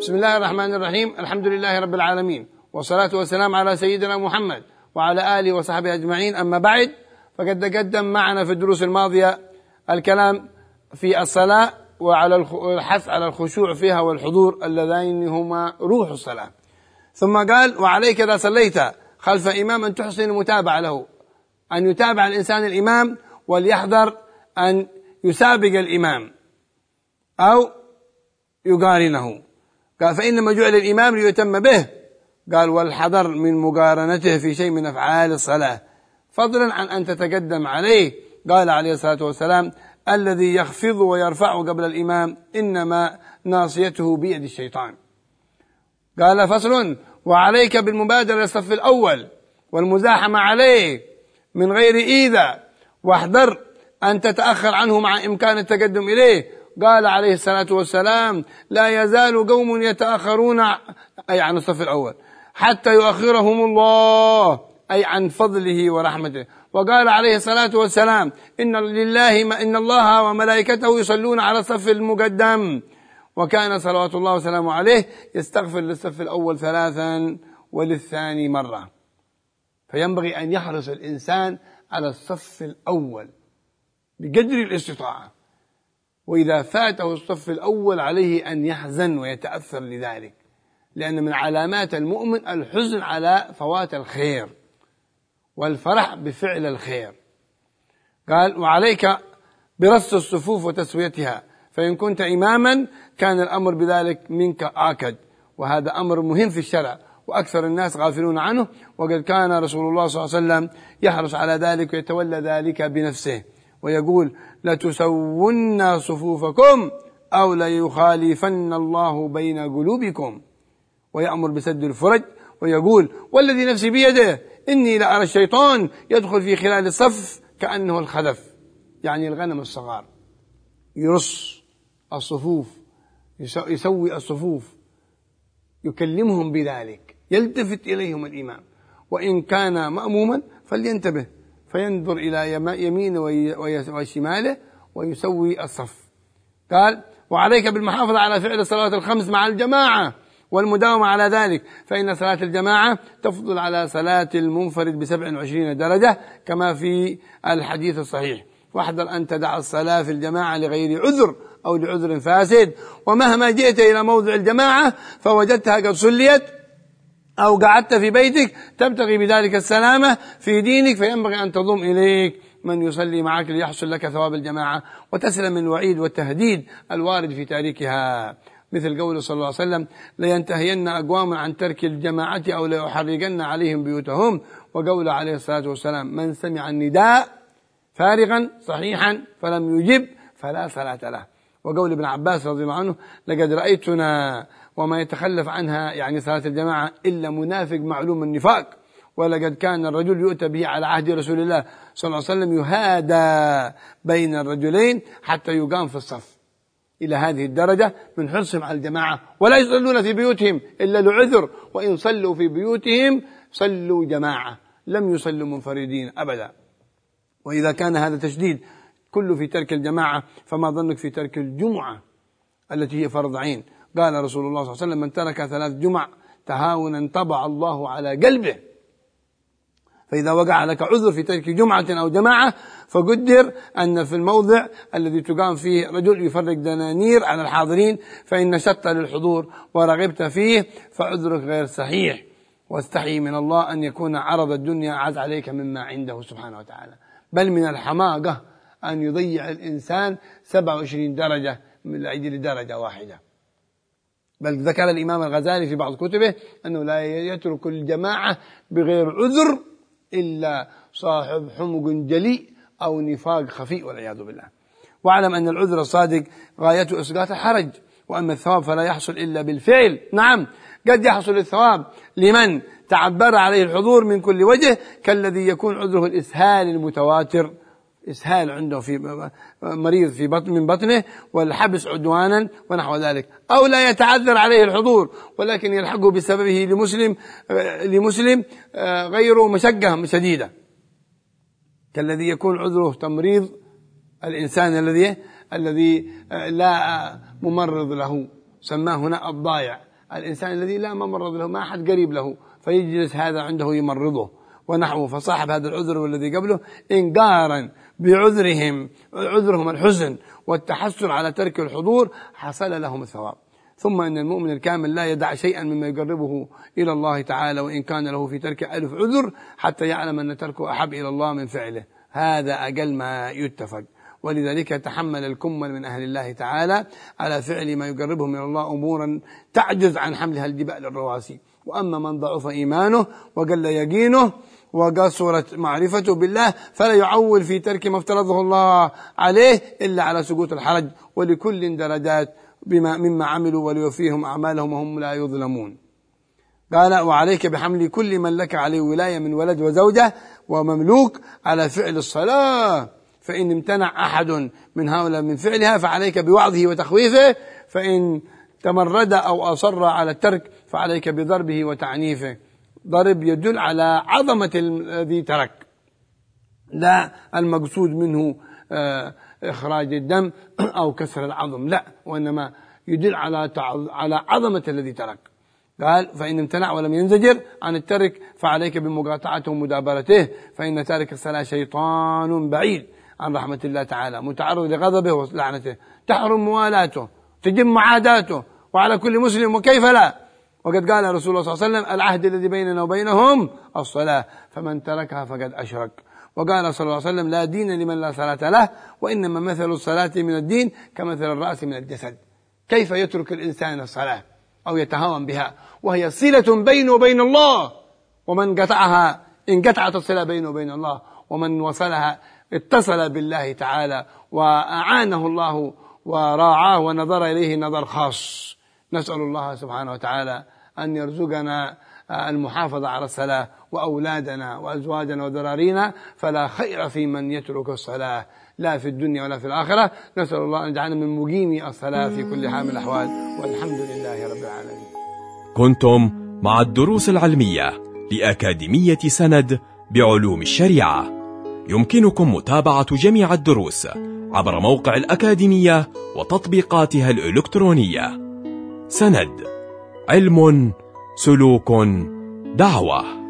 بسم الله الرحمن الرحيم، الحمد لله رب العالمين، والصلاة والسلام على سيدنا محمد وعلى آله وصحبه أجمعين. أما بعد، فقد تقدم معنا في الدروس الماضية الكلام في الصلاة وعلى الحث على الخشوع فيها والحضور اللذين هما روح الصلاة. ثم قال: وعليك إذا صليت خلف إمام أن تحسن المتابعة له، أن يتابع الإنسان الإمام وليحذر أن يسابق الإمام أو يقارنه. قال: فإنما جعل الإمام ليتم به. قال: والحذر من مقارنته في شيء من أفعال الصلاة، فضلا عن أن تتقدم عليه. قال عليه الصلاة والسلام: الذي يخفض ويرفع قبل الإمام إنما ناصيته بيد الشيطان. قال: فصل: وعليك بالمبادرة للصف الأول والمزاحمة عليه من غير إيذاء، واحذر أن تتأخر عنه مع إمكان التقدم إليه. قال عليه الصلاة والسلام: لا يزال قوم يتأخرون، أي عن الصف الأول، حتى يؤخرهم الله، أي عن فضله ورحمته. وقال عليه الصلاة والسلام: إن الله وملائكته يصلون على الصف المقدم. وكان صلوات الله وسلامه عليه يستغفر للصف الأول 3 وللثاني مرة. فينبغي أن يحرص الإنسان على الصف الأول بقدر الاستطاعة، وإذا فاته الصف الأول عليه أن يحزن ويتأثر لذلك، لأن من علامات المؤمن الحزن على فوات الخير والفرح بفعل الخير. قال: وعليك برص الصفوف وتسويتها، فإن كنت إماما كان الأمر بذلك منك آكد. وهذا أمر مهم في الشرع، وأكثر الناس غافلون عنه، وقد كان رسول الله صلى الله عليه وسلم يحرص على ذلك ويتولى ذلك بنفسه، ويقول: لتسون صفوفكم أو ليخالفن الله بين قلوبكم، ويأمر بسد الفرج، ويقول: والذي نفسي بيده إني لأرى الشيطان يدخل في خلال الصف كأنه الخذف، يعني الغنم الصغار. يرص الصفوف، يسوي الصفوف، يكلمهم بذلك، يلتفت إليهم الإمام. وإن كان مأموما فلينتبه، فينظر إلى يمينه وشماله ويسوي الصف. قال: وعليك بالمحافظة على فعل الصلوات الخمس مع الجماعة والمداومة على ذلك، فإن صلاة الجماعة تفضل على صلاة المنفرد 27 درجة، كما في الحديث الصحيح. واحذر أن تدع الصلاة في الجماعة لغير عذر أو لعذر فاسد، ومهما جئت إلى موضع الجماعة فوجدتها قد صليت أو قعدت في بيتك تبتغي بذلك السلامة في دينك، فينبغي أن تضم إليك من يصلي معك ليحصل لك ثواب الجماعة، وتسلم من الوعيد والتهديد الوارد في تاركها، مثل قوله صلى الله عليه وسلم: لينتهين أقوام عن ترك الجماعة أو ليحرقن عليهم بيوتهم. وقوله عليه الصلاة والسلام: من سمع النداء فارغا صحيحا فلم يجب فلا صلاة له. وقول ابن عباس رضي الله عنه: لقد رأيتنا وما يتخلف عنها، يعني صلاة الجماعة، إلا منافق معلوم النفاق. ولقد كان الرجل يؤتى به على عهد رسول الله صلى الله عليه وسلم يهادى بين الرجلين حتى يقام في الصف، إلى هذه الدرجة من حرصهم على الجماعة. ولا يصلون في بيوتهم إلا لعذر، وإن صلوا في بيوتهم صلوا جماعة، لم يصلوا منفردين أبدا. وإذا كان هذا تشديد كله في ترك الجماعة، فما ظنك في ترك الجمعة التي هي فرض عين؟ قال رسول الله صلى الله عليه وسلم: من ترك 3 جمع تهاونا طبع الله على قلبه. فإذا وقع لك عذر في ترك جمعة أو جماعة، فقدر أن في الموضع الذي تقام فيه رجل يفرق دنانير على الحاضرين، فإن شط للحضور ورغبت فيه فعذرك غير صحيح، واستحي من الله أن يكون عرض الدنيا أعز عليك مما عنده سبحانه وتعالى. بل من الحماقة أن يضيع الإنسان 27 درجة من أجل درجة واحدة. بل ذكر الإمام الغزالي في بعض كتبه أنه لا يترك الجماعة بغير عذر إلا صاحب حمق جلي أو نفاق خفي، والعياذ بالله. واعلم أن العذر الصادق غايته إسقاط الحرج، وأما الثواب فلا يحصل إلا بالفعل. نعم قد يحصل الثواب لمن تعبر عليه الحضور من كل وجه، كالذي يكون عذره الإسهال المتواتر، إسهال عنده في مريض في بطن من بطنه والحبس عدوانا ونحو ذلك، أو لا يتعذر عليه الحضور ولكن يلحقه بسببه لمسلم غير مشقة شديدة، كالذي يكون عذره تمريض الإنسان الذي لا ممرض له، سماه هنا الضائع، الإنسان الذي لا ممرض له، ما أحد قريب له فيجلس هذا عنده يمرضه ونحوه، فصاحب هذا العذر والذي قبله إنكارا بعذرهم الحزن والتحسر على ترك الحضور حصل لهم الثواب. ثم إن المؤمن الكامل لا يدع شيئا مما يقربه إلى الله تعالى وإن كان له في ترك 1000 عذر حتى يعلم أن تركه أحب إلى الله من فعله، هذا أقل ما يتفق. ولذلك تحمل الكمل من أهل الله تعالى على فعل ما يقربهم من الله أمورا تعجز عن حملها الجبال الرواسي. وأما من ضعف إيمانه وقل يقينه وقصرت معرفته بالله فلا يعول في ترك ما افترضه الله عليه إلا على سقوط الحرج، ولكل درجات بما مما عملوا وليوفيهم أعمالهم وهم لا يظلمون. قال وعليك بحمل كل من لك عليه ولاية من ولد وزوجة ومملوك على فعل الصلاة، فإن امتنع أحد من هؤلاء من فعلها فعليك بوعظه وتخويفه، فإن تمرد أو أصر على الترك فعليك بضربه وتعنيفه. ضرب يدل على عظمة الذي ترك لا المقصود منه إخراج الدم أو كسر العظم، لا، وإنما يدل على عظمة الذي ترك. قال فإن امتنع ولم ينزجر عن الترك فعليك بمقاطعته ومدابرته، فإن تارك الصلاة شيطان بعيد عن رحمة الله تعالى متعرض لغضبه ولعنته، تحرم موالاته، تجب معاداته، وعلى كل مسلم وكيف لا. وقد قال رسول الله صلى الله عليه وسلم العهد الذي بيننا وبينهم الصلاة، فمن تركها فقد أشرك. وقال صلى الله عليه وسلم لا دين لمن لا صلاة له، وإنما مثل الصلاة من الدين كمثل الرأس من الجسد. كيف يترك الإنسان الصلاة أو يتهاون بها وهي صلة بينه وبين الله؟ ومن قطعها انقطعت الصلة بينه وبين الله، ومن وصلها اتصل بالله تعالى وأعانه الله وراعاه ونظر إليه نظر خاص. نسأل الله سبحانه وتعالى أن يرزقنا المحافظة على الصلاة وأولادنا وأزواجنا وذرارينا، فلا خير في من يترك الصلاة لا في الدنيا ولا في الآخرة. نسأل الله أن يجعلنا من مقيمي الصلاة في كل حال من الأحوال، والحمد لله رب العالمين. كنتم مع الدروس العلمية لأكاديمية سند بعلوم الشريعة. يمكنكم متابعة جميع الدروس عبر موقع الأكاديمية وتطبيقاتها الإلكترونية. سند، علم، سلوك، دعوة.